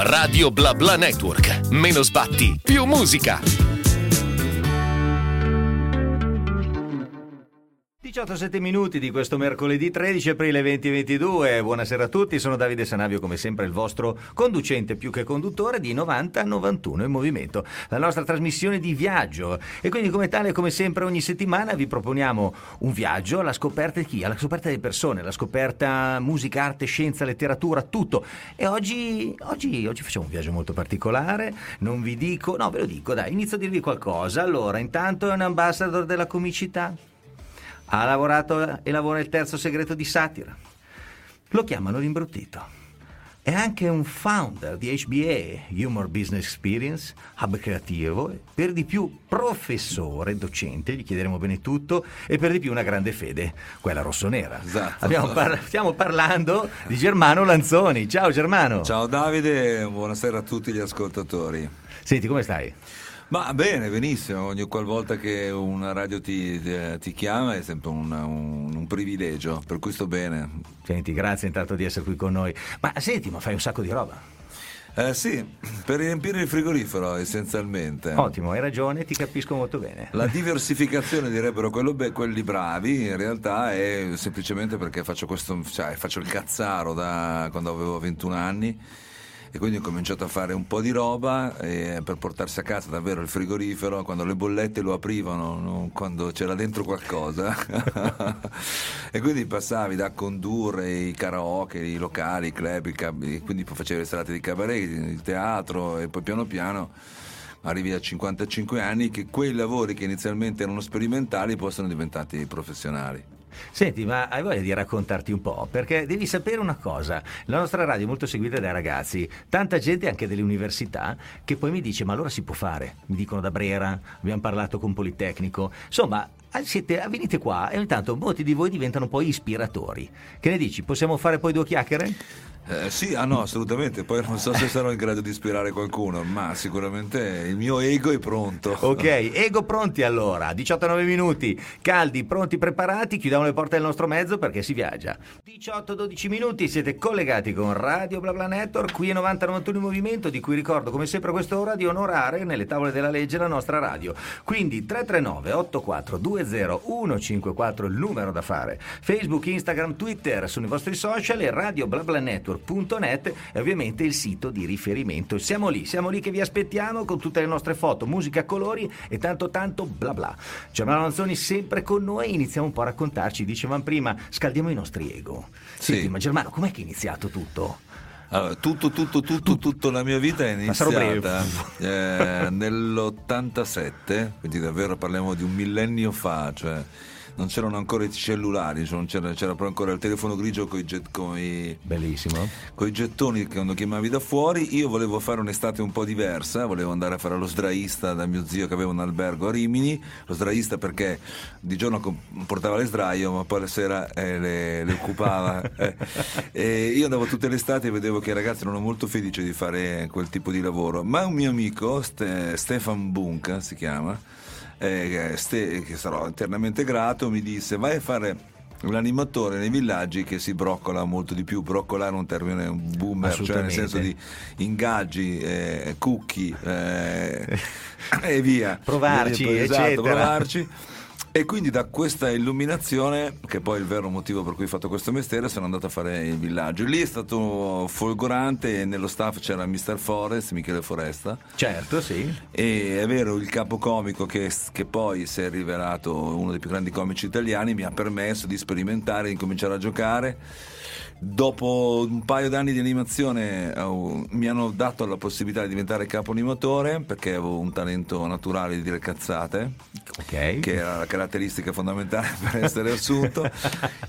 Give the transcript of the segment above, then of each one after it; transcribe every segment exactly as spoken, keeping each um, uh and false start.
Radio Bla Bla Network. Meno sbatti, più musica. diciotto e sette minuti di questo mercoledì tredici aprile duemilaventidue. Buonasera a tutti, sono Davide Sanavio, come sempre il vostro conducente più che conduttore di novanta novantuno in movimento, la nostra trasmissione di viaggio, e quindi come tale, come sempre, ogni settimana vi proponiamo un viaggio alla scoperta di chi? Alla scoperta delle persone, alla scoperta musica, arte, scienza, letteratura, tutto. E oggi, oggi, oggi facciamo un viaggio molto particolare, non vi dico, no ve lo dico, dai, inizio a dirvi qualcosa. Allora, intanto è un ambassador della comicità. Ha lavorato e lavora il terzo segreto di Satira. Lo chiamano l'imbruttito. È anche un founder di H B A, Humor Business Experience, hub creativo, per di più professore, docente, gli chiederemo bene tutto, e per di più una grande fede, quella rossonera. Esatto. Abbiamo par- stiamo parlando di Germano Lanzoni. Ciao Germano. Ciao Davide, buonasera a tutti gli ascoltatori. Senti, come stai? Ma bene, benissimo, ogni qualvolta che una radio ti, ti chiama è sempre un, un, un privilegio, per cui sto bene. Senti, grazie intanto di essere qui con noi. Ma senti, ma fai un sacco di roba. Eh, sì, per riempire il frigorifero essenzialmente. Ottimo, hai ragione, ti capisco molto bene. La diversificazione direbbero quello be- quelli bravi, in realtà è semplicemente perché faccio questo, cioè faccio il cazzaro da quando avevo ventuno anni. E quindi ho cominciato a fare un po' di roba eh, per portarsi a casa davvero il frigorifero, quando le bollette lo aprivano, no? Quando c'era dentro qualcosa. E quindi passavi da condurre i karaoke, i locali, i club, i cab- e quindi poi facevi le serate di cabaret, il teatro, e poi piano piano arrivi a cinquantacinque anni che quei lavori che inizialmente erano sperimentali possono diventare professionali. Senti, ma hai voglia di raccontarti un po'? Perché devi sapere una cosa, la nostra radio è molto seguita dai ragazzi, tanta gente anche delle università che poi mi dice, ma allora si può fare, mi dicono da Brera, abbiamo parlato con Politecnico, insomma siete, venite qua e ogni tanto molti di voi diventano poi ispiratori. Che ne dici, possiamo fare poi due chiacchiere? Eh, sì, ah no, assolutamente, poi non so se sarò in grado di ispirare qualcuno, ma sicuramente il mio ego è pronto. Ok, ego pronti allora, diciotto e nove minuti, caldi, pronti, preparati, chiudiamo le porte del nostro mezzo perché si viaggia. diciotto dodici minuti, siete collegati con Radio Bla Bla Network, qui è novanta novantuno in movimento, di cui ricordo come sempre a quest'ora di onorare nelle tavole della legge la nostra radio. Quindi tre tre nove otto quattro due zero uno cinque quattro il numero da fare, Facebook, Instagram, Twitter, sui vostri social e Radio Bla Bla Network punto net è ovviamente il sito di riferimento. Siamo lì, siamo lì che vi aspettiamo con tutte le nostre foto, musica, colori e tanto tanto bla bla. Germano Lanzoni sempre con noi, iniziamo un po' a raccontarci, dicevamo prima, scaldiamo i nostri ego. Senti, sì. Ma Germano, com'è che è iniziato tutto? Allora, tutto, tutto, tutto, tutto la mia vita è iniziata eh, nell'ottantasette, quindi davvero parliamo di un millennio fa, cioè non c'erano ancora i cellulari, cioè non c'era, c'era però ancora il telefono grigio con i get, coi, bellissimo, coi gettoni che quando chiamavi da fuori. Io volevo fare un'estate un po' diversa, volevo andare a fare lo sdraista da mio zio che aveva un albergo a Rimini, lo sdraista perché di giorno portava le sdraio ma poi la sera eh, le, le occupava. eh. E io andavo tutte le estati e vedevo che i ragazzi erano molto felici di fare quel tipo di lavoro, ma un mio amico, Ste, Stefan Bunka si chiama, Eh, ste, che sarò eternamente grato, mi disse vai a fare l'animatore nei villaggi che si broccola molto di più. Broccolare è un termine un boomer, cioè nel senso di ingaggi, eh, cucchi eh, e via, provarci, quindi, esatto, eccetera, provarci. E quindi da questa illuminazione, che poi è il vero motivo per cui ho fatto questo mestiere, sono andato a fare il villaggio. Lì è stato folgorante e nello staff c'era mister Forest, Michele Foresta. Certo, sì. E è vero, il capocomico che, che poi si è rivelato uno dei più grandi comici italiani, mi ha permesso di sperimentare, di cominciare a giocare. Dopo un paio d'anni di animazione oh, mi hanno dato la possibilità di diventare capo animatore perché avevo un talento naturale di dire cazzate, okay, che era la caratteristica fondamentale per essere assunto.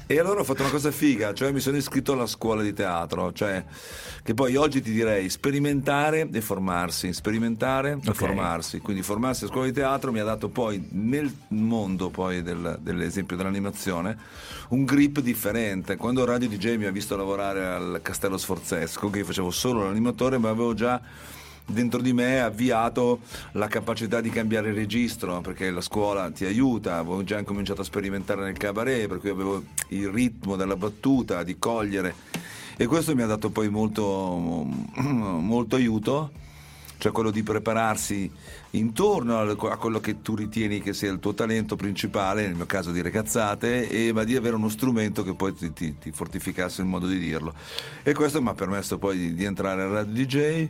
E allora ho fatto una cosa figa, cioè mi sono iscritto alla scuola di teatro, cioè che poi oggi ti direi sperimentare e formarsi, sperimentare okay. e formarsi. Quindi formarsi a scuola di teatro mi ha dato poi nel mondo poi del, dell'esempio dell'animazione un grip differente. Quando Radio D J mi ha visto lavorare al Castello Sforzesco, che io facevo solo l'animatore, ma avevo già dentro di me avviato la capacità di cambiare registro, perché la scuola ti aiuta, avevo già cominciato a sperimentare nel cabaret, per cui avevo il ritmo della battuta, di cogliere e questo mi ha dato poi molto, molto aiuto, cioè quello di prepararsi intorno a quello che tu ritieni che sia il tuo talento principale, nel mio caso dire cazzate, e, ma di avere uno strumento che poi ti, ti, ti fortificasse il modo di dirlo, e questo mi ha permesso poi di, di entrare al Radio D J.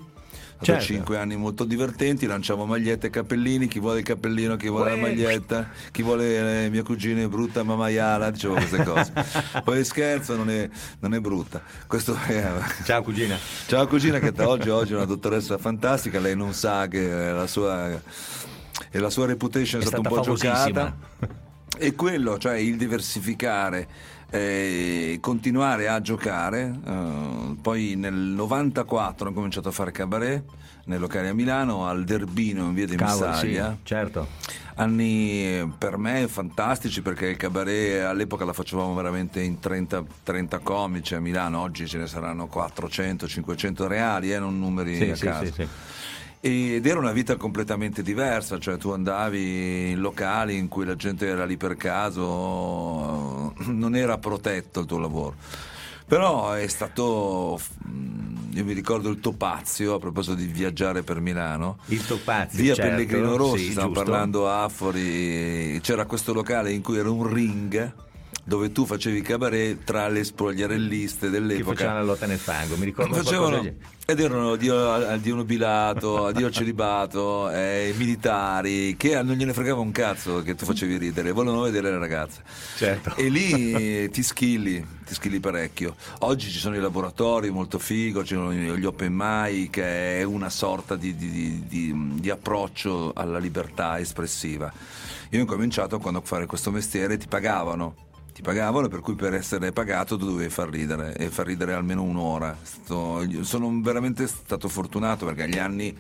Certo. Cinque anni molto divertenti, lanciavo magliette e cappellini, chi vuole il cappellino, chi vuole Uè. la maglietta, chi vuole eh, mia cugina è brutta ma maiala, dicevo queste cose. Poi scherzo, non è, non è brutta. Questo è... Ciao cugina. Ciao cugina che da oggi, oggi è una dottoressa fantastica, lei non sa che la sua, e la sua reputation è, è stata, stata un po' giocata. E quello, cioè il diversificare, e continuare a giocare. Uh, poi nel novantaquattro ho cominciato a fare cabaret nei locali a Milano, al Derbino in via di Messaglia. Sì, certo. Anni per me fantastici, perché il cabaret all'epoca la facevamo veramente in trenta, trenta comici a Milano, oggi ce ne saranno quattrocento, cinquecento reali, eh, non numeri sì, a sì, caso. Sì, sì. Ed era una vita completamente diversa, cioè tu andavi in locali in cui la gente era lì per caso, non era protetto il tuo lavoro. Però è stato, io mi ricordo il Topazio, a proposito di viaggiare per Milano, il Topazio, via certo. Pellegrino Rossi, sì, stiamo giusto. parlando a Affori, c'era questo locale in cui era un ring dove tu facevi cabaret tra le spogliarelliste dell'epoca. Che facevano la lotta nel fango, mi ricordo. Facevano, ed erano addio, addio nubilato, addio celibato, eh, militari, che non gliene fregava un cazzo che tu facevi ridere, volevano vedere le ragazze. Certo. E lì ti schilli, ti schilli parecchio. Oggi ci sono i laboratori, molto figo, ci sono gli open mic, che è una sorta di, di, di, di approccio alla libertà espressiva. Io ho cominciato quando a fare questo mestiere, ti pagavano. Ti pagavano, per cui per essere pagato tu dovevi far ridere e far ridere almeno un'ora. Sto, sono veramente stato fortunato, perché agli anni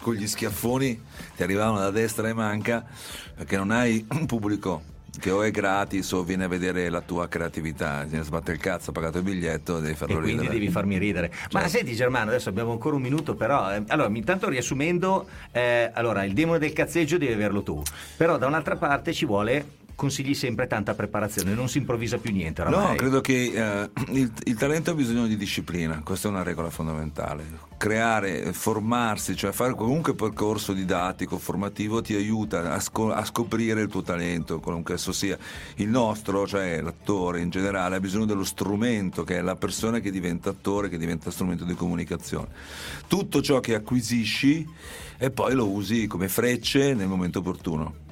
con gli schiaffoni ti arrivavano da destra e manca, perché non hai un pubblico che o è gratis o viene a vedere la tua creatività, ti sbatte il cazzo, ha pagato il biglietto, devi farlo e ridere, quindi devi farmi ridere. Ma certo. Senti Germano, adesso abbiamo ancora un minuto, però eh, allora intanto riassumendo, eh, allora il demone del cazzeggio devi averlo tu, però da un'altra parte ci vuole, consigli sempre tanta preparazione, non si improvvisa più niente oramai. No, credo che eh, il, il talento ha bisogno di disciplina, questa è una regola fondamentale. Creare, formarsi, cioè fare qualunque percorso didattico, formativo ti aiuta a, sco- a scoprire il tuo talento, qualunque esso sia. Il nostro, cioè l'attore in generale, ha bisogno dello strumento, che è la persona che diventa attore, che diventa strumento di comunicazione. Tutto ciò che acquisisci e poi lo usi come frecce nel momento opportuno.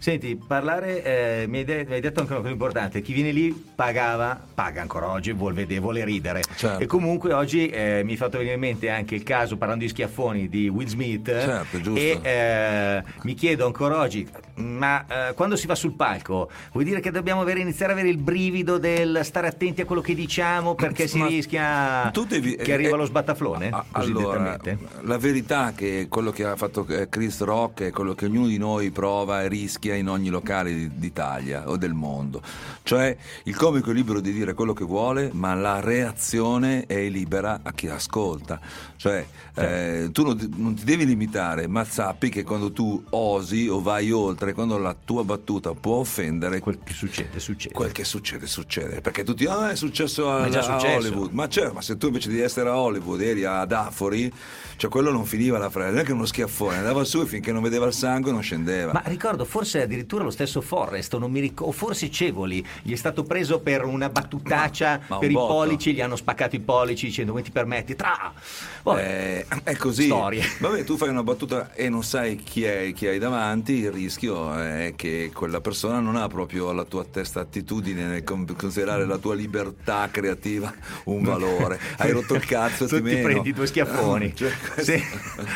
Senti, parlare, eh, mi, hai de- mi hai detto anche una cosa importante, chi viene lì pagava, paga ancora oggi, vuol vedere, vuole ridere. Certo. E comunque oggi eh, mi è fatto venire in mente anche il caso, parlando di schiaffoni, di Will Smith. Certo, giusto. E eh, mi chiedo ancora oggi, ma eh, quando si va sul palco, vuol dire che dobbiamo avere, iniziare a avere il brivido del stare attenti a quello che diciamo, perché si ma rischia tu devi, che eh, arriva eh, lo sbattaflone? A, allora, la verità è che quello che ha fatto Chris Rock è quello che ognuno di noi prova e rischia in ogni locale d'Italia o del mondo, cioè il comico è libero di dire quello che vuole, ma la reazione è libera a chi ascolta, cioè eh, tu non, non ti devi limitare, ma sappi che quando tu osi o vai oltre, quando la tua battuta può offendere, quel che succede succede quel che succede succede perché tutti ah, è successo a, è già successo. a Hollywood, ma certo, ma se tu invece di essere a Hollywood eri ad Affori, cioè quello non finiva la frase, non è che uno schiaffone, andava su e finché non vedeva il sangue non scendeva. Ma ricordo forse addirittura lo stesso Forrest, non mi ric- o forse Cevoli, gli è stato preso per una battutaccia, ma per un i botto. Pollici, gli hanno spaccato i pollici dicendo come ti permetti, tra vabbè, eh, è così, storie. Vabbè, tu fai una battuta e non sai chi è, chi hai davanti, il rischio è che quella persona non ha proprio la tua testa attitudine nel considerare la tua libertà creativa un valore. Hai rotto il cazzo, tu ti meno. prendi due schiaffoni. Cioè, Se...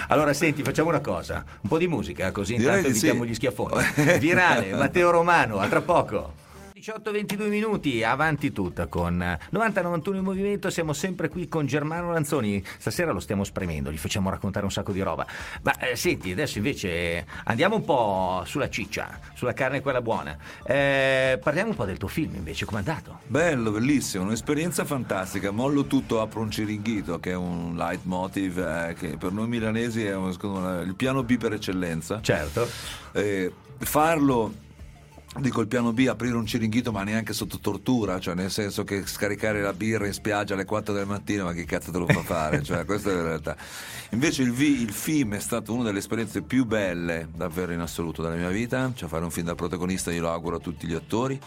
allora senti, facciamo una cosa, un po' di musica così intanto evitiamo sì. gli schiaffoni. Virale, Matteo Romano, a tra poco. diciotto ventidue minuti, avanti tutta con novanta novantuno in movimento, siamo sempre qui con Germano Lanzoni, stasera lo stiamo spremendo, gli facciamo raccontare un sacco di roba. Ma eh, senti, adesso invece andiamo un po' sulla ciccia, sulla carne quella buona, eh, parliamo un po' del tuo film invece, com'è andato? Bello, bellissimo, un'esperienza fantastica, mollo tutto, apro un ciringhito, che è un leitmotiv eh, che per noi milanesi è uno, secondo me, il piano B per eccellenza. Certo. Eh, farlo Dico, il piano B, aprire un ciringhito, ma neanche sotto tortura, cioè nel senso che scaricare la birra in spiaggia alle quattro del mattino, ma che cazzo te lo fa fare? Cioè, questa è la realtà. Invece il V, il film, è stato una delle esperienze più belle davvero in assoluto della mia vita, cioè fare un film da protagonista glielo auguro a tutti gli attori,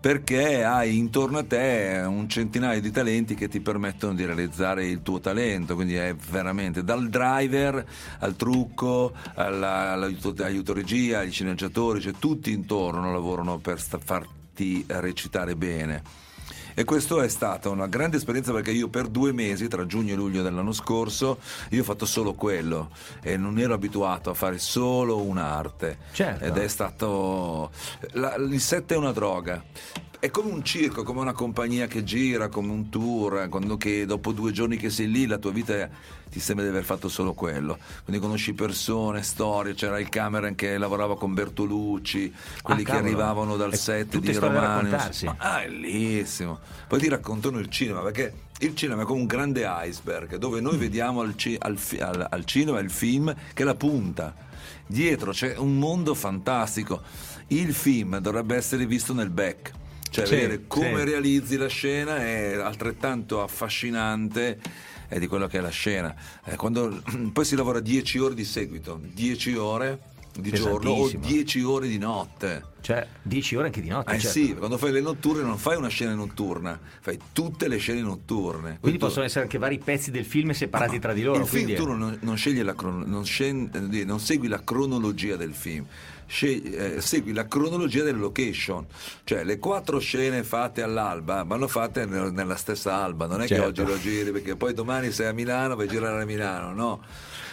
perché hai intorno a te un centinaio di talenti che ti permettono di realizzare il tuo talento, quindi è veramente dal driver al trucco, alla, all'aiuto regia, agli sceneggiatori, cioè tutti intorno lavorano per sta, farti recitare bene. E questo è stata una grande esperienza, perché io per due mesi, tra giugno e luglio dell'anno scorso, io ho fatto solo quello e non ero abituato a fare solo un'arte. Certo. Ed è stato... La, il set è una droga. È come un circo, come una compagnia che gira, come un tour, quando che dopo due giorni che sei lì la tua vita è... ti sembra di aver fatto solo quello, quindi conosci persone, storie. C'era il cameraman che lavorava con Bertolucci, quelli ah, che arrivavano dal set di Romani, ma ah, bellissimo. Poi ti raccontano il cinema, perché il cinema è come un grande iceberg dove noi mm. vediamo al, ci, al, al, al cinema il film che è la punta, dietro c'è un mondo fantastico. Il film dovrebbe essere visto nel back, cioè c'è, vedere come c'è. Realizzi la scena è altrettanto affascinante è di quello che è la scena. Eh, quando poi si lavora dieci ore di seguito, dieci ore di giorno o dieci ore di notte. Cioè, dieci ore anche di notte. Eh certo. Sì, quando fai le notturne non fai una scena notturna, fai tutte le scene notturne. Quindi, quindi possono tu... essere anche vari pezzi del film separati no, tra di loro. Il quindi film è... tu non, non scegli la crono, non, scegli, non segui la cronologia del film. Scegli, eh, segui la cronologia delle location, cioè le quattro scene fatte all'alba vanno fatte nel, nella stessa alba, non è certo. Che oggi lo giri perché poi domani sei a Milano, vai a girare a Milano, no,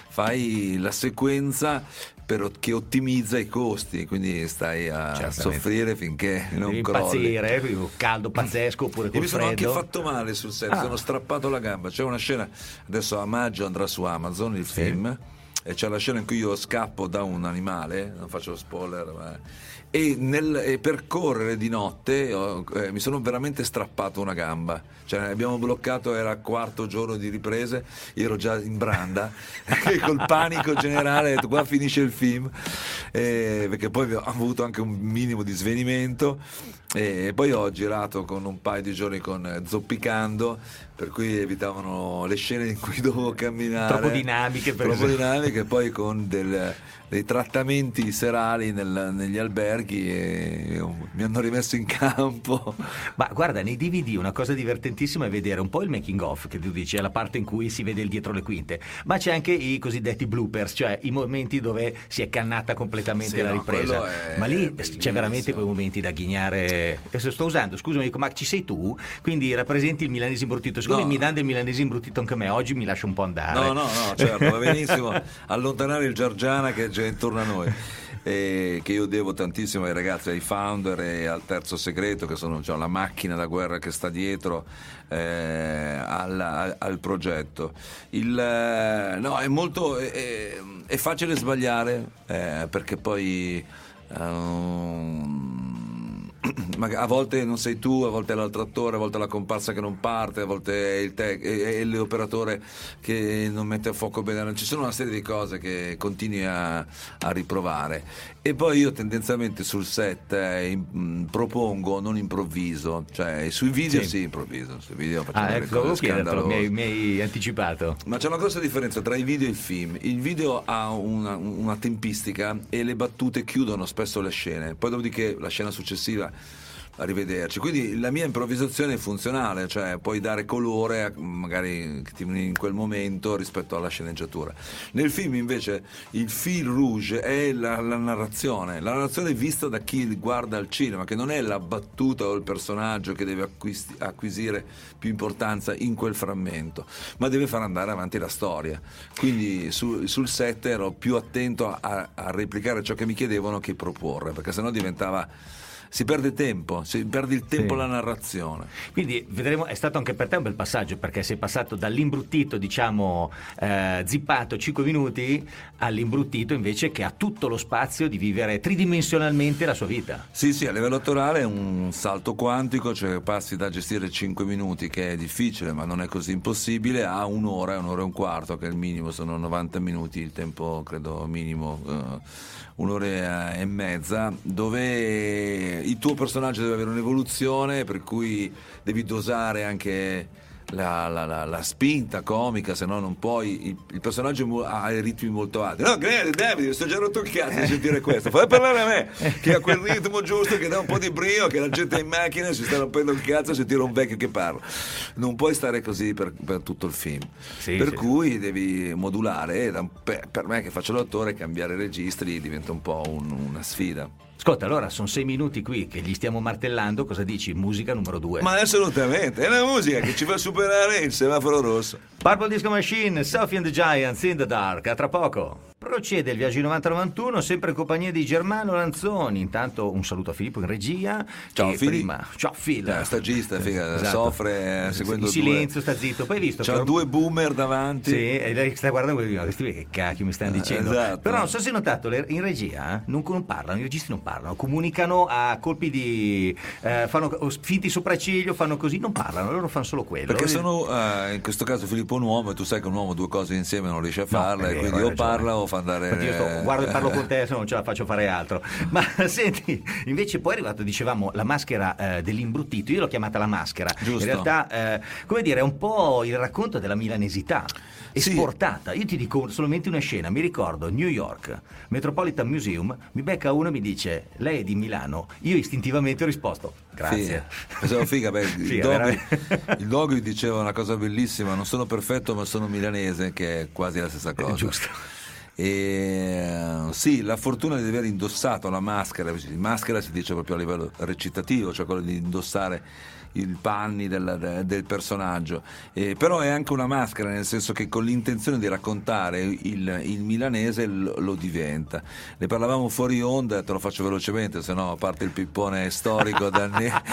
fai la sequenza per, che ottimizza i costi, quindi stai a certamente. Soffrire finché non devi crolli, impazzire, caldo pazzesco oppure col e mi sono freddo. Anche fatto male sul set, ah. sono strappato la gamba. C'è una scena, adesso a maggio andrà su Amazon il sì. film, e c'è la scena in cui io scappo da un animale, non faccio spoiler, ma... e nel e per correre di notte oh, eh, mi sono veramente strappato una gamba, cioè abbiamo bloccato, era il quarto giorno di riprese, io ero già in branda col panico generale, qua finisce il film, eh, perché poi ho avuto anche un minimo di svenimento, eh, e poi ho girato con un paio di giorni con eh, zoppicando, per cui evitavano le scene in cui dovevo camminare troppo dinamiche, per troppo dinamiche, poi con del, dei trattamenti serali nel, negli alberghi e mi hanno rimesso in campo. Ma guarda, nei D V D una cosa divertentissima è vedere un po' il making of, che tu dici è la parte in cui si vede il dietro le quinte, ma c'è anche i cosiddetti bloopers, cioè i momenti dove si è cannata completamente sì, la ripresa, no, ma lì bellissimo. C'è veramente quei momenti da ghignare. E se sto usando, scusami, dico, ma ci sei tu? Quindi rappresenti il milanese imbruttito. Siccome no. mi danno il milanese imbruttito anche a me, oggi mi lascio un po' andare. No, no, no, certo, va benissimo. Allontanare il Giargiana che c'è intorno a noi. E che io devo tantissimo ai ragazzi, ai founder e al terzo segreto, che sono già la macchina da guerra che sta dietro eh, al, al progetto. Il, eh, no, è molto. È, è facile sbagliare, eh, perché poi. Um, Ma a volte non sei tu, a volte è l'altro attore, a volte è la comparsa che non parte, a volte è, il tech, è, è l'operatore che non mette a fuoco bene. Ci sono una serie di cose che continui a, a riprovare. E poi io tendenzialmente sul set eh, in, propongo, non improvviso, cioè sui video sì, sì improvviso, sui video faccio ah, delle ecco, cose scandalose. Mi hai, mi hai anticipato. Ma c'è una grossa differenza tra i video e il film. Il video ha una, una tempistica e le battute chiudono spesso le scene. Poi dopodiché la scena successiva arrivederci, quindi la mia improvvisazione è funzionale, cioè puoi dare colore a, magari in quel momento rispetto alla sceneggiatura. Nel film invece il fil rouge è la, la narrazione, la narrazione vista da chi guarda il cinema, che non è la battuta o il personaggio che deve acquisti, acquisire più importanza in quel frammento, ma deve far andare avanti la storia. Quindi su, sul set ero più attento a, a, a replicare ciò che mi chiedevano che proporre, perché sennò diventava si perde tempo, si perde il tempo alla sì. narrazione. Quindi vedremo, è stato anche per te un bel passaggio, perché sei passato dall'imbruttito, diciamo, eh, zippato cinque minuti, all'imbruttito invece che ha tutto lo spazio di vivere tridimensionalmente la sua vita. Sì, sì, a livello attorale è un salto quantico, cioè passi da gestire cinque minuti, che è difficile ma non è così impossibile, a un'ora, un'ora e un quarto, che è il minimo, sono novanta minuti, il tempo credo minimo, eh, un'ora e mezza, dove il tuo personaggio deve avere un'evoluzione, per cui devi dosare anche la, la, la, la spinta comica, se no non puoi. Il, il personaggio ha i ritmi molto alti. No, Davide, Davide, sto già rotto il cazzo di sentire questo. Fai parlare a me, che ha quel ritmo giusto, che dà un po' di brio, che la gente in macchina si sta rompendo il cazzo a sentire un vecchio che parla. Non puoi stare così per, per tutto il film. Sì, per sì. cui devi modulare. Per me, che faccio l'attore, cambiare registri diventa un po' un, una sfida. Ascolta, allora sono sei minuti qui che gli stiamo martellando, cosa dici? Musica numero due. Ma assolutamente, è la musica che ci fa superare il semaforo rosso. Purple Disco Machine, Sophie and the Giants, In the Dark, a tra poco. Procede il viaggio novanta novantuno, sempre in compagnia di Germano Lanzoni. Intanto un saluto a Filippo in regia. Ciao Filippo. Prima... Ciao Phil. Eh, stagista, figa, esatto. soffre eh, seguendo il silenzio, due... sta zitto. Poi hai visto? C'ha però... due boomer davanti. Sì, e lei sta guardando quelli di che cacchio mi stanno dicendo. Esatto. Però non so se hai notato, le... in regia non, non parlano, i registi non parlano, comunicano a colpi di... Eh, fanno finti sopracciglio, fanno così, non parlano, loro fanno solo quello. Perché sono, eh, in questo caso Filippo è un uomo, e tu sai che un uomo due cose insieme non riesce a farle, no, e quindi io parla o fa andare. Infatti io sto, guardo e parlo con te, se non ce la faccio fare altro. Ma senti, invece poi è arrivato, dicevamo, la maschera eh, dell'imbruttito. Io l'ho chiamata la maschera. Giusto. In realtà, eh, come dire, è un po' il racconto della milanesità esportata. Sì. Io ti dico solamente una scena. Mi ricordo New York, Metropolitan Museum, mi becca uno e mi dice: lei è di Milano? Io istintivamente ho risposto: grazie. Figa. Figa, beh, figa, il Dogo gli diceva una cosa bellissima: non sono perfetto ma sono milanese, che è quasi la stessa cosa. Giusto. E sì, la fortuna di aver indossato la maschera, maschera si dice proprio a livello recitativo, cioè quello di indossare i panni del, del personaggio, eh, però è anche una maschera, nel senso che con l'intenzione di raccontare il, il milanese lo, lo diventa. Ne parlavamo fuori onda, te lo faccio velocemente, se no parte il pippone storico da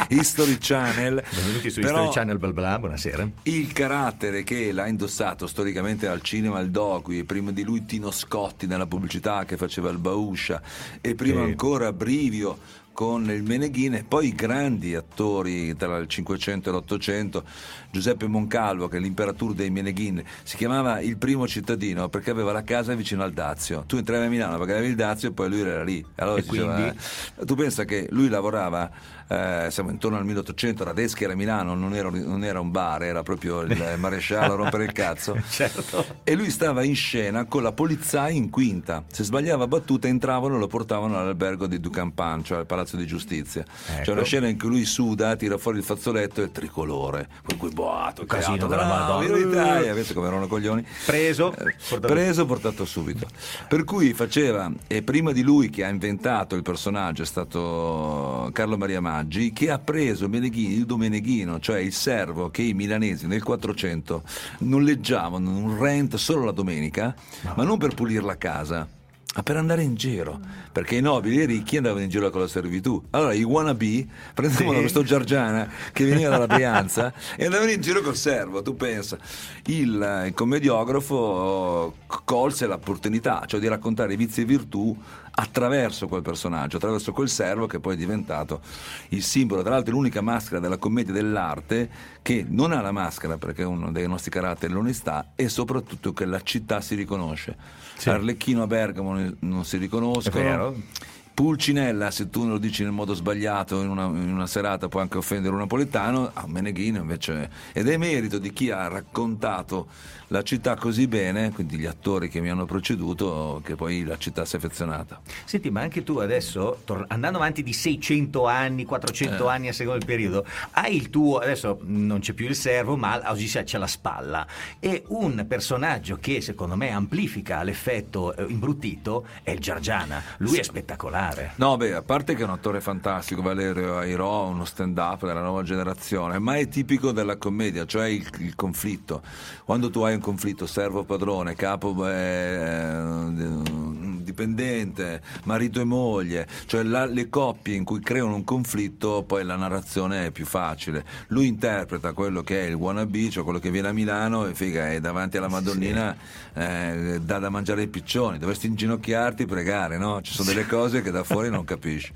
History Channel. Benvenuti su History Channel, bla bla, buonasera. Il carattere che l'ha indossato storicamente al cinema il Dogui, prima di lui Tino Scotti nella pubblicità che faceva il Bauscia, e prima sì. ancora Brivio con il Meneghino, e poi i grandi attori tra il Cinquecento e l'Ottocento, Giuseppe Moncalvo, che è l'imperatore dei Meneghini, si chiamava il primo cittadino perché aveva la casa vicino al Dazio. Tu entravi a Milano perché avevi il Dazio e poi lui era lì. Allora e quindi? Diceva, eh, tu pensa che lui lavorava, eh, siamo intorno al milleottocento, Radeschi era a Milano, non era, non era un bar, era proprio il maresciallo a rompere il cazzo. Certo. E lui stava in scena con la polizia in quinta, se sbagliava battuta entravano e lo portavano all'albergo di Ducampan, cioè al palazzo di giustizia. Ecco. C'è una scena in cui lui suda, tira fuori il fazzoletto e il tricolore, poi quel boato, casino della Madonna, l'Italia, vedete come erano coglioni. Preso, eh, portato. preso, portato subito. Per cui faceva, e prima di lui che ha inventato il personaggio è stato Carlo Maria Maggi, che ha preso Meneghino, il Domeneghino, cioè il servo che i milanesi nel quattrocento noleggiavano un rent solo la domenica, no. ma non per pulire la casa, ma per andare in giro, perché i nobili e i ricchi andavano in giro con la servitù. Allora i wannabe prendevano sì. questo Giargiana che veniva dalla Brianza e andavano in giro col servo. Tu pensa, il, il commediografo colse l'opportunità, cioè di raccontare vizi e virtù attraverso quel personaggio, attraverso quel servo che poi è diventato il simbolo, tra l'altro è l'unica maschera della commedia dell'arte che non ha la maschera, perché è uno dei nostri caratteri, l'onestà, e soprattutto che la città si riconosce. Sì. Arlecchino a Bergamo non si riconoscono, Pulcinella, se tu lo dici nel modo sbagliato in una, in una serata può anche offendere un napoletano, a Meneghino invece, ed è merito di chi ha raccontato la città così bene, quindi gli attori che mi hanno preceduto, che poi la città si è affezionata. Senti, ma anche tu adesso, tor- andando avanti di seicento anni, quattrocento eh. anni a seconda del periodo, hai il tuo, adesso non c'è più il servo, ma oggi c'è la spalla, e un personaggio che secondo me amplifica l'effetto eh, imbruttito è il Giargiana. Lui sì. è spettacolare. No, beh, a parte che è un attore fantastico, Valerio Airo, uno stand-up della nuova generazione, ma è tipico della commedia, cioè il, il conflitto. Quando tu hai un conflitto servo-padrone, capo eh, di dipendente, marito e moglie, cioè la, le coppie in cui creano un conflitto, poi la narrazione è più facile. Lui interpreta quello che è il wannabe, cioè quello che viene a Milano e figa è davanti alla Madonnina, sì. eh, dà da mangiare ai piccioni, dovresti inginocchiarti e pregare, no? Ci sono delle cose che da fuori non capisci.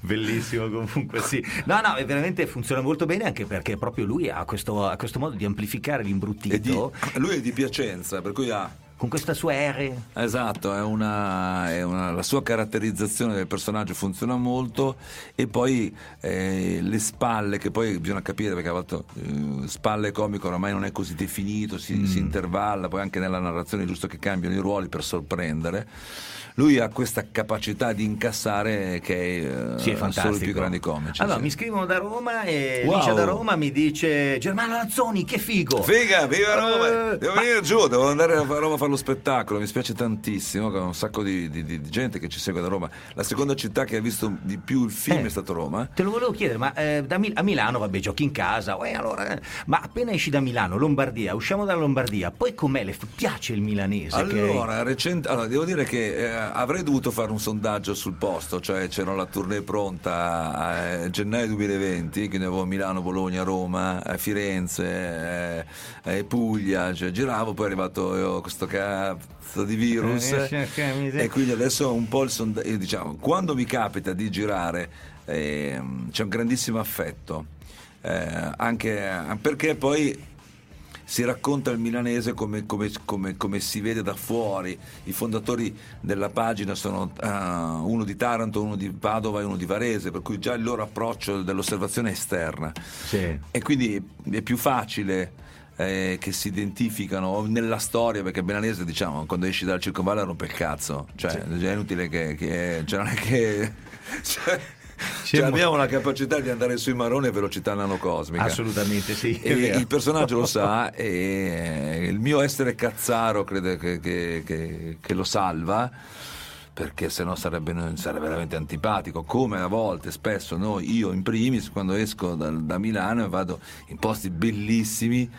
Bellissimo comunque, sì. No, no, veramente funziona molto bene, anche perché proprio lui ha questo, ha questo modo di amplificare l'imbruttito. E di, lui è di Piacenza, per cui ha... con questa sua R. Esatto, è una, è una, la sua caratterizzazione del personaggio funziona molto, e poi eh, le spalle, che poi bisogna capire perché a volte eh, spalle comico oramai non è così definito, si, mm. si intervalla, poi anche nella narrazione è giusto che cambiano i ruoli per sorprendere. Lui ha questa capacità di incassare che è, sì, è fantastico. Solo i più grandi comici. Allora sì. Mi scrivono da Roma e wow. Licia da Roma mi dice: Germano Lanzoni, che figo! Figa, viva Roma! Uh, devo ma... venire giù, devo andare a Roma a fare lo spettacolo. Mi spiace tantissimo, che ho un sacco di, di, di gente che ci segue da Roma. La seconda città che ha visto di più il film eh, è stata Roma. Te lo volevo chiedere, ma eh, da Mil- a Milano, vabbè, giochi in casa, eh, allora, eh. ma appena esci da Milano, Lombardia, usciamo dalla Lombardia, poi com'è? Le f- piace il milanese? Allora, che... recente, allora devo dire che... Eh, avrei dovuto fare un sondaggio sul posto, cioè c'era la tournée pronta a gennaio duemilaventi, quindi avevo Milano, Bologna, Roma, Firenze, eh, Puglia, cioè giravo, poi è arrivato io, questo cazzo di virus, e quindi adesso un po' il sondaggio, diciamo, quando mi capita di girare eh, c'è un grandissimo affetto, eh, anche perché poi si racconta il milanese come, come, come, come si vede da fuori. I fondatori della pagina sono uh, uno di Taranto, uno di Padova e uno di Varese, per cui già il loro approccio dell'osservazione è esterna, sì. E quindi è più facile eh, che si identificano nella storia, perché il milanese, diciamo, quando esci dal circonvallo rompe il cazzo, cioè sì. È inutile che, che cioè non è che cioè, Cioè abbiamo la capacità di andare sui marroni a velocità nanocosmica. Assolutamente sì. E il personaggio lo sa, e il mio essere cazzaro credo che, che, che, che lo salva, perché sennò sarebbe, sarebbe veramente antipatico, come a volte spesso noi, io in primis, quando esco da, da Milano e vado in posti bellissimi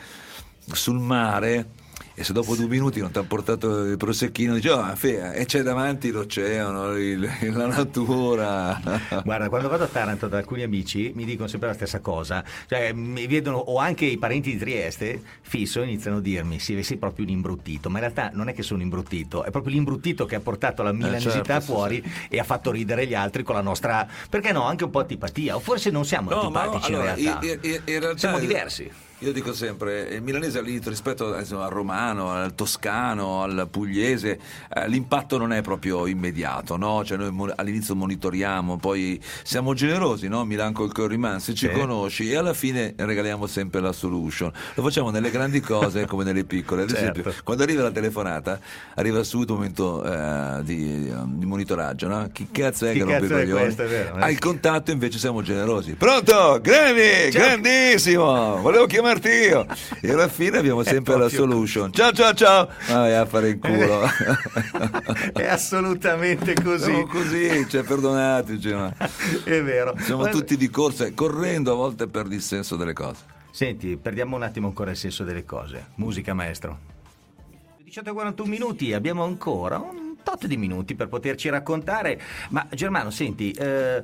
sul mare, e se dopo due minuti non ti ha portato il prosecchino dici: oh, fea, e c'è davanti l'oceano, il, la natura. Guarda, quando vado a Taranto da alcuni amici mi dicono sempre la stessa cosa, cioè mi vedono, o anche i parenti di Trieste fisso iniziano a dirmi: sì, sei proprio un imbruttito. Ma in realtà non è che sono imbruttito, è proprio l'imbruttito che ha portato la milanesità eh, certo, fuori, sì, sì. E ha fatto ridere gli altri con la nostra, perché no, anche un po' antipatia, o forse non siamo no, antipatici, ma no, allora, in, realtà. In, in, in realtà siamo diversi. Io dico sempre, il milanese rispetto insomma, al romano, al toscano, al pugliese, eh, l'impatto non è proprio immediato, no? Cioè noi mo- all'inizio monitoriamo, poi siamo generosi, no? Milan col Corriman, se ci sì. conosci, e alla fine regaliamo sempre la solution. Lo facciamo nelle grandi cose come nelle piccole. Ad esempio, certo. Quando arriva la telefonata, arriva subito un momento eh, di, di monitoraggio, no? Chi cazzo è Chi che rompe i coglioni? Al contatto invece siamo generosi. Pronto? Grandi, ciao. Grandissimo! Volevo chiamare Martino. E alla fine abbiamo sempre la solution. Ciao ciao ciao. Vai a fare in culo. È assolutamente così. Siamo così, cioè perdonateci, ma è vero. Siamo Vabbè. tutti di corsa, correndo a volte per il senso delle cose. Senti, perdiamo un attimo ancora il senso delle cose. Musica, maestro. diciotto e quarantuno minuti, abbiamo ancora un tot di minuti per poterci raccontare. Ma Germano, senti, eh,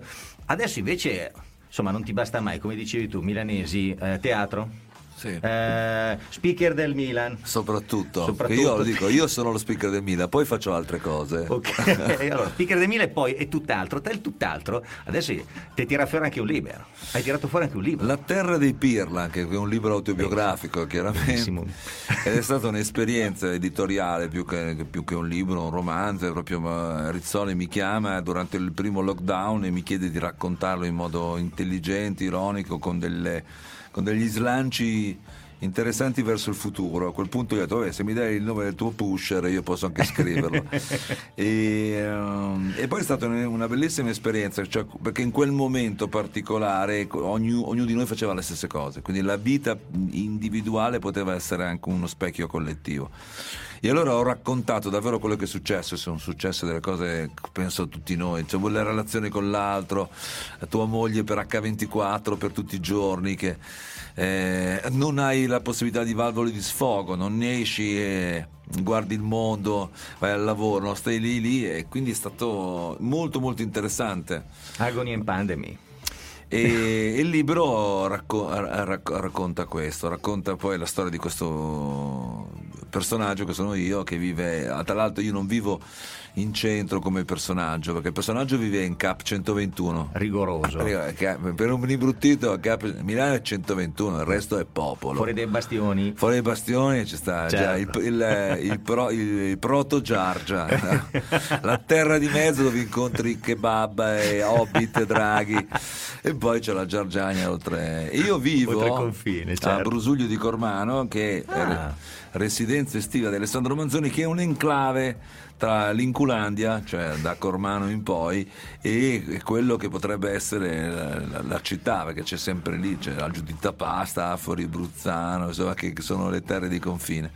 adesso invece, insomma, non ti basta mai, come dicevi tu, milanesi, eh, teatro? Sì. Eh, speaker del Milan soprattutto, soprattutto. Io lo dico, io sono lo speaker del Milan, poi faccio altre cose, okay. Allora, speaker del Milan e poi è tutt'altro, te il tutt'altro adesso ti tira fuori anche un libro, hai tirato fuori anche un libro, La terra dei Pirla, che è un libro autobiografico. Beh, chiaramente benissimo. Ed è stata un'esperienza editoriale più che, più che un libro, un romanzo. È proprio Rizzoli mi chiama durante il primo lockdown e mi chiede di raccontarlo in modo intelligente, ironico, con delle con degli slanci interessanti verso il futuro. A quel punto io ho detto: vabbè, se mi dai il nome del tuo pusher io posso anche scriverlo. e, um, e poi è stata una bellissima esperienza, cioè, perché in quel momento particolare ognuno ognu di noi faceva le stesse cose, quindi la vita individuale poteva essere anche uno specchio collettivo. E allora ho raccontato davvero quello che è successo, sono successe delle cose, penso a tutti noi, cioè le relazioni con l'altro, tua moglie per acca ventiquattro, per tutti i giorni, che eh, non hai la possibilità di valvole di sfogo, non ne esci e guardi il mondo, vai al lavoro, no? Stai lì lì, e quindi è stato molto molto interessante. Agony and Pandemic. E il libro racco- racc- racconta questo, racconta poi la storia di questo personaggio che sono io, che vive, tra l'altro io non vivo in centro come personaggio, perché il personaggio vive in C A P centoventuno, rigoroso, per un imbruttito C A P Milano è centoventuno, il resto è popolo, fuori dai bastioni, fuori dai bastioni ci sta, certo. Già, il, il, il, pro, il, il proto Giargiana, la terra di mezzo dove incontri kebab e hobbit, draghi, e poi c'è la Giargiana oltre, io vivo oltre confine, certo, a Brusuglio di Cormano, che ah. è residenza estiva di Alessandro Manzoni, che è un enclave tra l'Inculandia, cioè da Cormano in poi, e quello che potrebbe essere la, la, la città, perché c'è sempre lì, c'è la Giuditta Pasta, Affori, Bruzzano, insomma, che sono le terre di confine.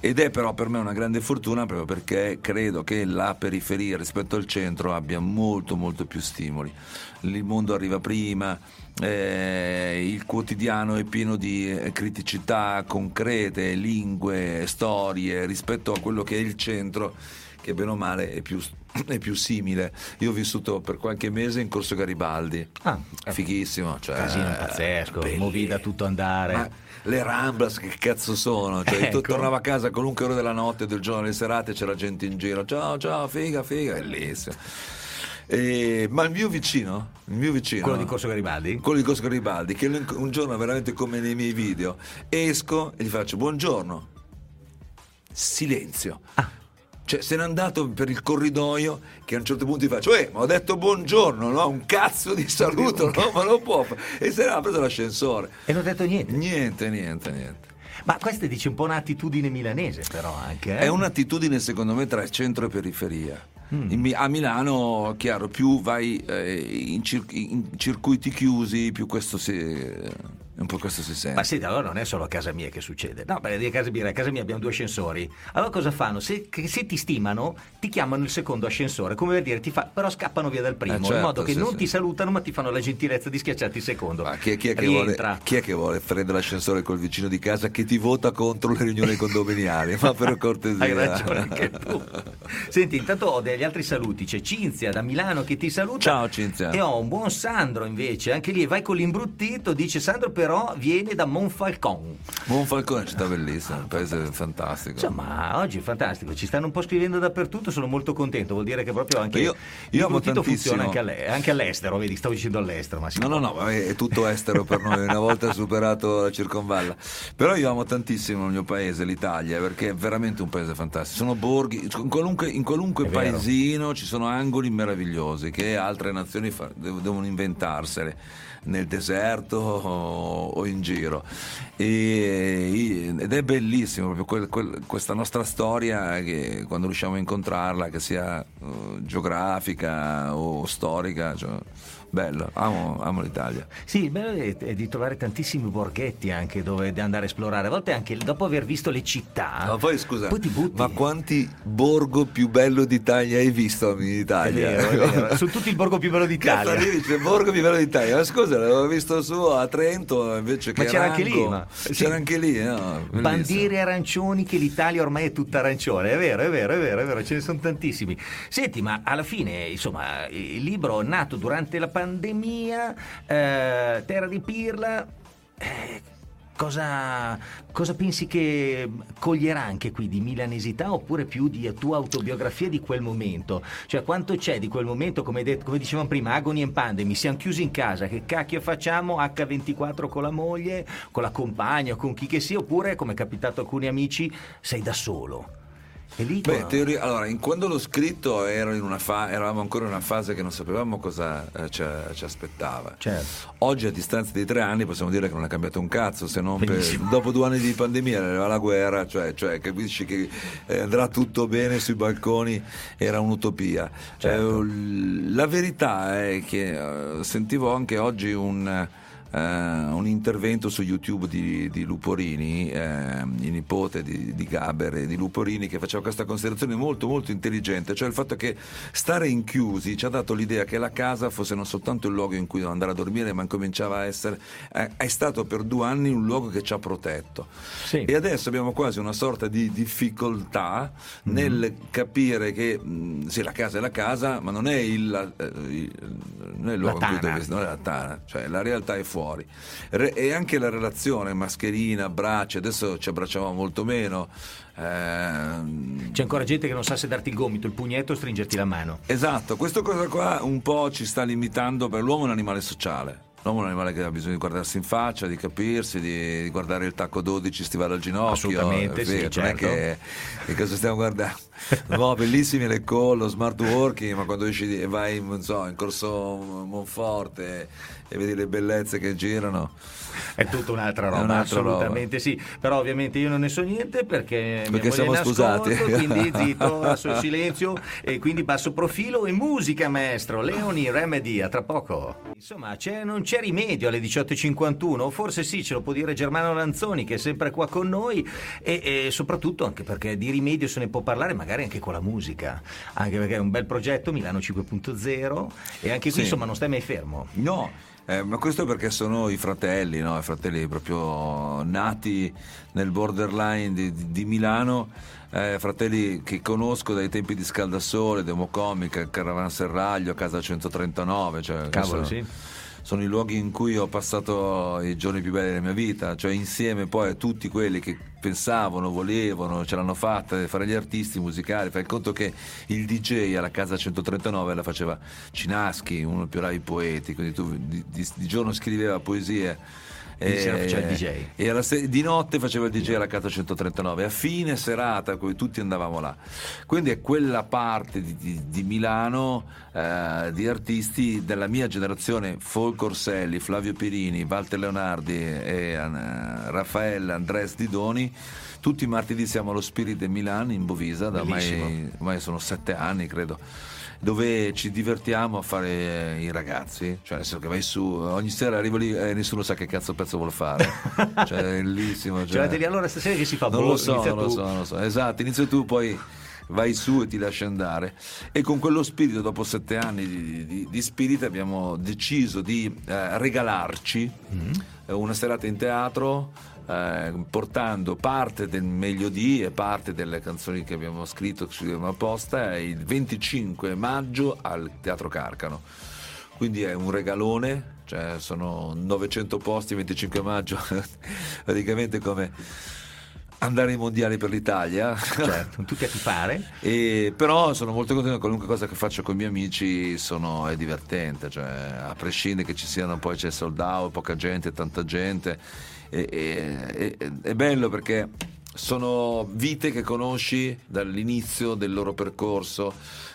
Ed è però per me una grande fortuna, proprio perché credo che la periferia rispetto al centro abbia molto molto più stimoli. Il mondo arriva prima, eh, il quotidiano è pieno di criticità concrete, lingue, storie, rispetto a quello che è il centro, che bene o male è più, è più simile. Io ho vissuto per qualche mese in Corso Garibaldi, ah, fighissimo, cioè, casino pazzesco, movi da tutto andare. Ma le Ramblas che cazzo sono, cioè, ecco. Tu tornavo a casa a qualunque ora della notte, del giorno, le serate, c'era gente in giro, ciao ciao, figa figa, bellissimo. Eh, ma il mio vicino, il mio vicino, quello di Corso Garibaldi, quello di Corso Garibaldi, che un giorno veramente come nei miei video, esco e gli faccio buongiorno, silenzio. Ah. Cioè, se n'è andato per il corridoio, che a un certo punto gli faccio, eh, ma ho detto buongiorno, no? Un cazzo di saluto, no? Ma lo può fare. E se n'era preso l'ascensore. E non ho detto niente. Niente, niente, niente. Ma questa dice un po' un'attitudine milanese, però anche. Eh? È un'attitudine, secondo me, tra centro e periferia. Mm. A Milano, chiaro, più vai eh, in, cir- in circuiti chiusi, più questo si. Eh, un po' questo si sente. Ma sì, allora non è solo a casa mia che succede. No, per dire a casa mia, a casa mia abbiamo due ascensori. Allora cosa fanno? Se, se ti stimano, ti chiamano il secondo ascensore, come per dire, ti fa, però scappano via dal primo, eh certo, in modo che sì, non sì. ti salutano, ma ti fanno la gentilezza di schiacciarti il secondo. Ma chi è, chi è che vuole, chi è che vuole prendere l'ascensore col vicino di casa che ti vota contro le riunioni condominiali? Ma per cortesia. Hai ragione anche tu. Senti, intanto ho degli altri saluti. C'è Cinzia da Milano che ti saluta. Ciao Cinzia. E ho un buon Sandro invece, anche lì vai con l'imbruttito, dice Sandro, per però viene da Monfalcone. Monfalcone è una città bellissima, un paese fantastico. Insomma, oggi è fantastico, ci stanno un po' scrivendo dappertutto, sono molto contento, vuol dire che proprio anche io, io amo tantissimo, funziona anche, alle, anche all'estero, vedi, stavo dicendo all'estero, ma sì. No, no, no, è tutto estero per noi, una volta superato la circonvalla. Però io amo tantissimo il mio paese, l'Italia, perché è veramente un paese fantastico. Sono borghi, in qualunque, in qualunque paesino ci sono angoli meravigliosi che altre nazioni fa, devono inventarsele, nel deserto o in giro, e, ed è bellissimo proprio quel, quel, questa nostra storia, che quando riusciamo a incontrarla, che sia uh, geografica o storica, cioè, bello, amo, amo l'Italia. Sì, bello è, è di trovare tantissimi borghetti anche dove andare a esplorare, a volte anche dopo aver visto le città. Ma poi scusa, poi ti butti. Ma quanti borgo più bello d'Italia hai visto in Italia? È vero, è vero. Su tutti il borgo più bello d'Italia. Cazzarino, c'è il borgo più bello d'Italia, ma scusa, l'avevo visto su a Trento invece che ma c'era Arango. Anche lì, ma... c'era sì. anche lì, no? Bandiere arancioni, che l'Italia ormai è tutta arancione, è vero, è vero, è vero, è vero, ce ne sono tantissimi. Senti, ma alla fine, insomma, il libro nato durante la pandemia, eh, terra di pirla, eh, cosa, cosa pensi che coglierà anche qui di milanesità, oppure più di tua autobiografia di quel momento? Cioè, quanto c'è di quel momento, come, de- come dicevamo prima, agony and pandemi, siamo chiusi in casa, che cacchio facciamo, acca ventiquattro con la moglie, con la compagna, con chi che sia, oppure, come è capitato a alcuni amici, sei da solo. Lì, Beh, no? teoria, allora, in, quando l'ho scritto ero in una fa- eravamo ancora in una fase che non sapevamo cosa eh, ci, ci aspettava. Certo. Oggi, a distanza di tre anni, possiamo dire che non è cambiato un cazzo, se non per, dopo due anni di pandemia arriva la guerra, cioè, cioè capisci che eh, andrà tutto bene sui balconi, era un'utopia. Certo. Eh, la verità è che eh, sentivo anche oggi un eh, un intervento su YouTube di, di Luporini, eh, il nipote di, di Gaber e di Luporini, che faceva questa considerazione molto molto intelligente, cioè il fatto che stare inchiusi ci ha dato l'idea che la casa fosse non soltanto il luogo in cui andare a dormire, ma cominciava a essere, eh, è stato per due anni un luogo che ci ha protetto, sì. E adesso abbiamo quasi una sorta di difficoltà mm. nel capire che mh, sì, la casa è la casa, ma non è il, la, il, non è il luogo in cui dove, non è la tana, cioè la realtà è fuori. Re, e anche la relazione mascherina, braccia, adesso ci abbracciamo molto meno. C'è ancora gente che non sa se darti il gomito, il pugnetto o stringerti la mano. Esatto, questa cosa qua un po' ci sta limitando, per l'uomo è un animale sociale. L'uomo è un animale che ha bisogno di guardarsi in faccia, di capirsi, di, di guardare il tacco dodici, stivale al ginocchio. Assolutamente, sì, certo. Non è che, che cosa stiamo guardando? No, bellissimi le call, lo smart working, ma quando esci e vai in, non so, in Corso Monforte e vedi le bellezze che girano, è tutta un'altra roba, un'altra assolutamente roba. Sì, però ovviamente io non ne so niente perché, perché siamo scusati, quindi zitto, basso il silenzio e quindi basso profilo e musica, maestro Leoni Remedy, a tra poco. Insomma, c'è, non c'è rimedio alle diciotto e cinquantuno, forse sì, ce lo può dire Germano Lanzoni, che è sempre qua con noi, e, e soprattutto anche perché di rimedio se ne può parlare magari anche con la musica, anche perché è un bel progetto Milano cinque punto zero e anche qui sì. Insomma non stai mai fermo, no. Eh, ma questo perché sono i fratelli, no? I fratelli proprio nati nel borderline di, di, di Milano, eh, fratelli che conosco dai tempi di Scaldasole, Democomica, Caravanserraglio, Casa centotrentanove, cioè, cavolo, sì. Sono i luoghi in cui ho passato i giorni più belli della mia vita, cioè insieme poi a tutti quelli che pensavano, volevano, ce l'hanno fatta fare gli artisti musicali. Fai conto che il D J alla Casa centotrentanove la faceva Cinaschi, uno più rai poeti, quindi tu di, di, di giorno scriveva poesie e, faceva il D J. E alla se- di notte faceva il D J alla Casa centotrentanove, a fine serata poi tutti andavamo là, quindi è quella parte di, di, di Milano, eh, di artisti della mia generazione, Folk Orselli, Flavio Pirini, Walter Leonardi e eh, Raffaella Andres Didoni. Tutti i martedì siamo allo Spirit di Milano in Bovisa, da ormai, ormai sono sette anni credo, dove ci divertiamo a fare i ragazzi, cioè adesso che vai su ogni sera, arrivo lì e nessuno sa che cazzo pezzo vuol fare, cioè è bellissimo, cioè... Cioè, allora stasera che si fa? Non lo so, non lo so, non lo so, esatto, inizia tu, poi vai su e ti lasci andare. E con quello spirito, dopo sette anni di, di, di spirito, abbiamo deciso di eh, regalarci mm-hmm. una serata in teatro, Eh, portando parte del meglio di e parte delle canzoni che abbiamo scritto, che ci abbiamo apposta, il venticinque maggio al Teatro Carcano. Quindi è un regalone, cioè sono novecento posti, venticinque maggio, praticamente come andare ai mondiali per l'Italia, certo, tutti a tifare. E però sono molto contento, qualunque cosa che faccio con i miei amici sono, è divertente, cioè a prescindere che ci siano, poi c'è sold out, poca gente, tanta gente, e, e, e, è bello perché sono vite che conosci dall'inizio del loro percorso,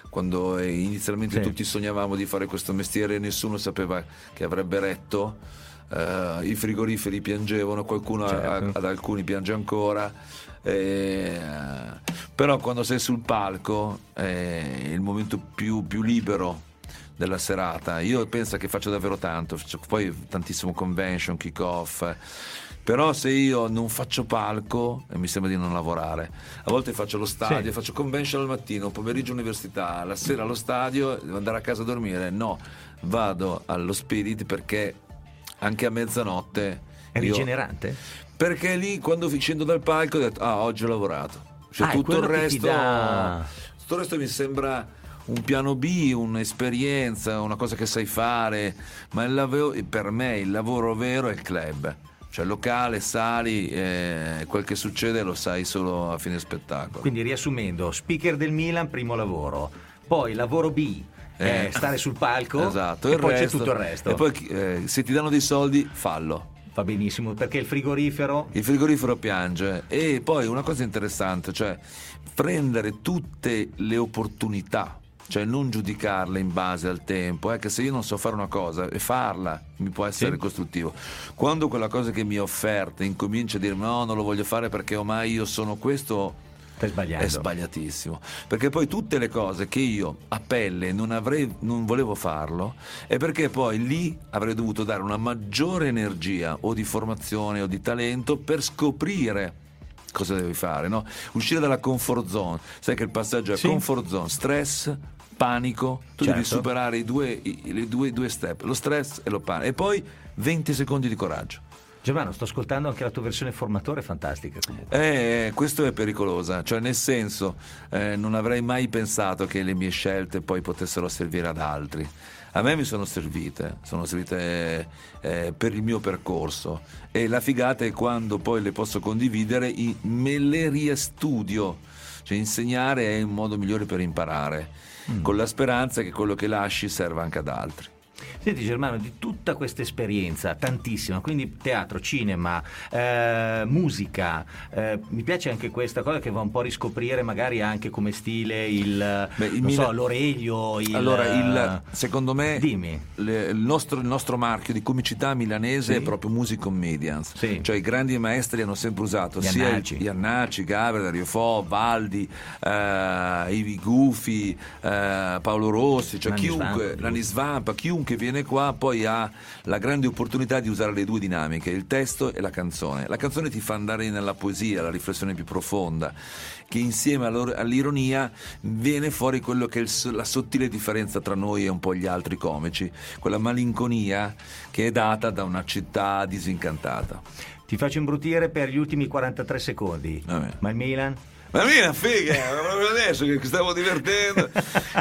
quando inizialmente sì. tutti sognavamo di fare questo mestiere e nessuno sapeva che avrebbe retto. Uh, i frigoriferi piangevano, qualcuno certo. a, ad alcuni piange ancora, eh, però quando sei sul palco è eh, il momento più, più libero della serata. Io penso che faccio davvero tanto, faccio poi tantissimo convention, kick off, eh, però se io non faccio palco eh, mi sembra di non lavorare. A volte faccio lo stadio, sì. faccio convention al mattino, pomeriggio università, la sera allo stadio, devo andare a casa a dormire, no, vado allo Spirit perché anche a mezzanotte è rigenerante, io, perché lì quando scendo dal palco ho detto ah, oggi ho lavorato, cioè, ah, tutto il resto dà... tutto il resto mi sembra un piano B, un'esperienza, una cosa che sai fare, ma il lavoro, per me il lavoro vero è il club, cioè locale, sali, eh, quel che succede lo sai solo a fine spettacolo. Quindi riassumendo, speaker del Milan primo lavoro, poi lavoro B Eh, stare sul palco, esatto, e poi resto, c'è tutto il resto. E poi eh, se ti danno dei soldi, fallo. Va benissimo, perché il frigorifero il frigorifero piange. E poi una cosa interessante, cioè prendere tutte le opportunità, cioè non giudicarle in base al tempo, è eh, che se io non so fare una cosa e farla mi può essere sì. costruttivo. Quando quella cosa che mi è offerta incomincia a dire no, non lo voglio fare perché ormai io sono questo, Stai sbagliando. È sbagliatissimo, perché poi tutte le cose che io a pelle non avrei, non volevo farlo, è perché poi lì avrei dovuto dare una maggiore energia o di formazione o di talento per scoprire cosa devi fare, no? Uscire dalla comfort zone. Sai che il passaggio è sì. comfort zone, stress, panico. Tu certo. devi superare i due, i, le due, due step, lo stress e lo panico. E poi venti secondi di coraggio. Germano, sto ascoltando anche la tua versione formatore, fantastica. Eh, questo è pericolosa, cioè nel senso eh, non avrei mai pensato che le mie scelte poi potessero servire ad altri. A me mi sono servite, sono servite eh, per il mio percorso, e la figata è quando poi le posso condividere, i, me le riestudio, cioè insegnare è il modo migliore per imparare, mm. con la speranza che quello che lasci serva anche ad altri. Senti Germano, di tutta questa esperienza, tantissima, quindi teatro, cinema, eh, musica, eh, mi piace anche questa cosa che va un po' a riscoprire magari anche come stile il, Beh, il non Mina... so, l'Orelio, il... Allora, il, secondo me le, il, nostro, il nostro marchio di comicità milanese sì. è proprio music comedians, sì. cioè i grandi maestri hanno sempre usato gli sia Iannacci, Gabra, Dario Fo, Valdi, eh, i Gufi, eh, Paolo Rossi, cioè Nani chiunque, Svampa, Nani Svampa, chiunque che viene qua poi ha la grande opportunità di usare le due dinamiche, il testo e la canzone. La canzone ti fa andare nella poesia, alla riflessione più profonda, che insieme all'ironia viene fuori quello che è il, la sottile differenza tra noi e un po' gli altri comici, quella malinconia che è data da una città disincantata. Ti faccio imbruttire per gli ultimi quarantatré secondi, ah, ma il Milan? Ma Mina, figa, proprio adesso che stavo divertendo.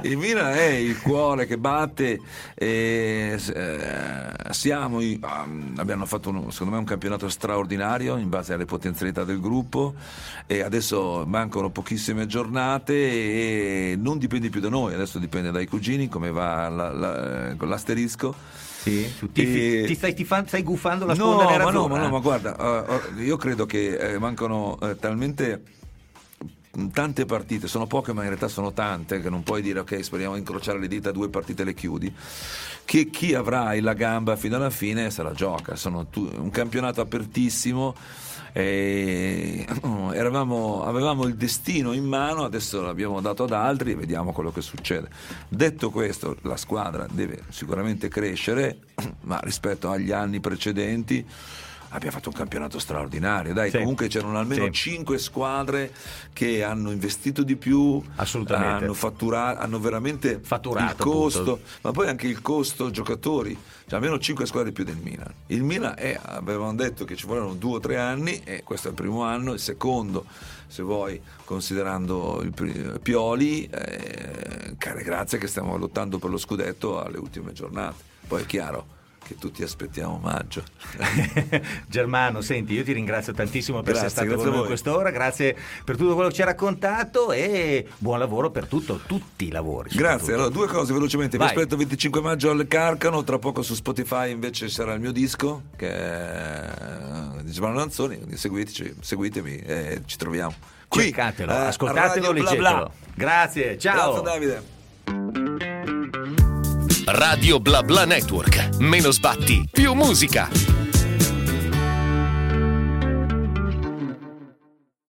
Il Mina è il cuore che batte. E, eh, siamo, i, um, abbiamo fatto un, secondo me un campionato straordinario in base alle potenzialità del gruppo. E adesso mancano pochissime giornate e non dipende più da noi. Adesso dipende dai cugini, come va la, la, con l'asterisco. Sì, ti, e... ti stai, ti fan, stai gufando la sponda nera azzurra. No, ma no, ma no, ma guarda, uh, io credo che uh, mancano uh, talmente tante partite, sono poche ma in realtà sono tante, che non puoi dire ok, speriamo di incrociare le dita, due partite le chiudi, che chi avrà la gamba fino alla fine se la gioca. Sono tu- un campionato apertissimo e eravamo, avevamo il destino in mano, adesso l'abbiamo dato ad altri e vediamo quello che succede. Detto questo, la squadra deve sicuramente crescere, ma rispetto agli anni precedenti abbiamo fatto un campionato straordinario, dai, sì. comunque c'erano almeno sì. cinque squadre che hanno investito di più, assolutamente, hanno fatturato, hanno veramente fatturato il costo, appunto. Ma poi anche il costo giocatori, cioè almeno cinque squadre più del Milan. Il Milan è, avevamo detto che ci volevano due o tre anni, e questo è il primo anno, il secondo, se vuoi, considerando il Pioli, eh, care grazie che stiamo lottando per lo scudetto alle ultime giornate. Poi è chiaro che tutti aspettiamo maggio. Germano, senti, io ti ringrazio tantissimo per grazie, essere stato con noi quest'ora, grazie per tutto quello che ci hai raccontato e buon lavoro per tutto, tutti i lavori. Grazie, allora due cose velocemente. Vai. Vi aspetto il venticinque maggio al Carcano, tra poco su Spotify invece sarà il mio disco che è di Germano Lanzoni, quindi seguiteci, seguitemi e ci troviamo. Qui, cercatelo, eh, ascoltatelo, leggetelo. Bla bla. Grazie, ciao. Grazie Davide. Radio Bla Bla Network. Meno sbatti, più musica.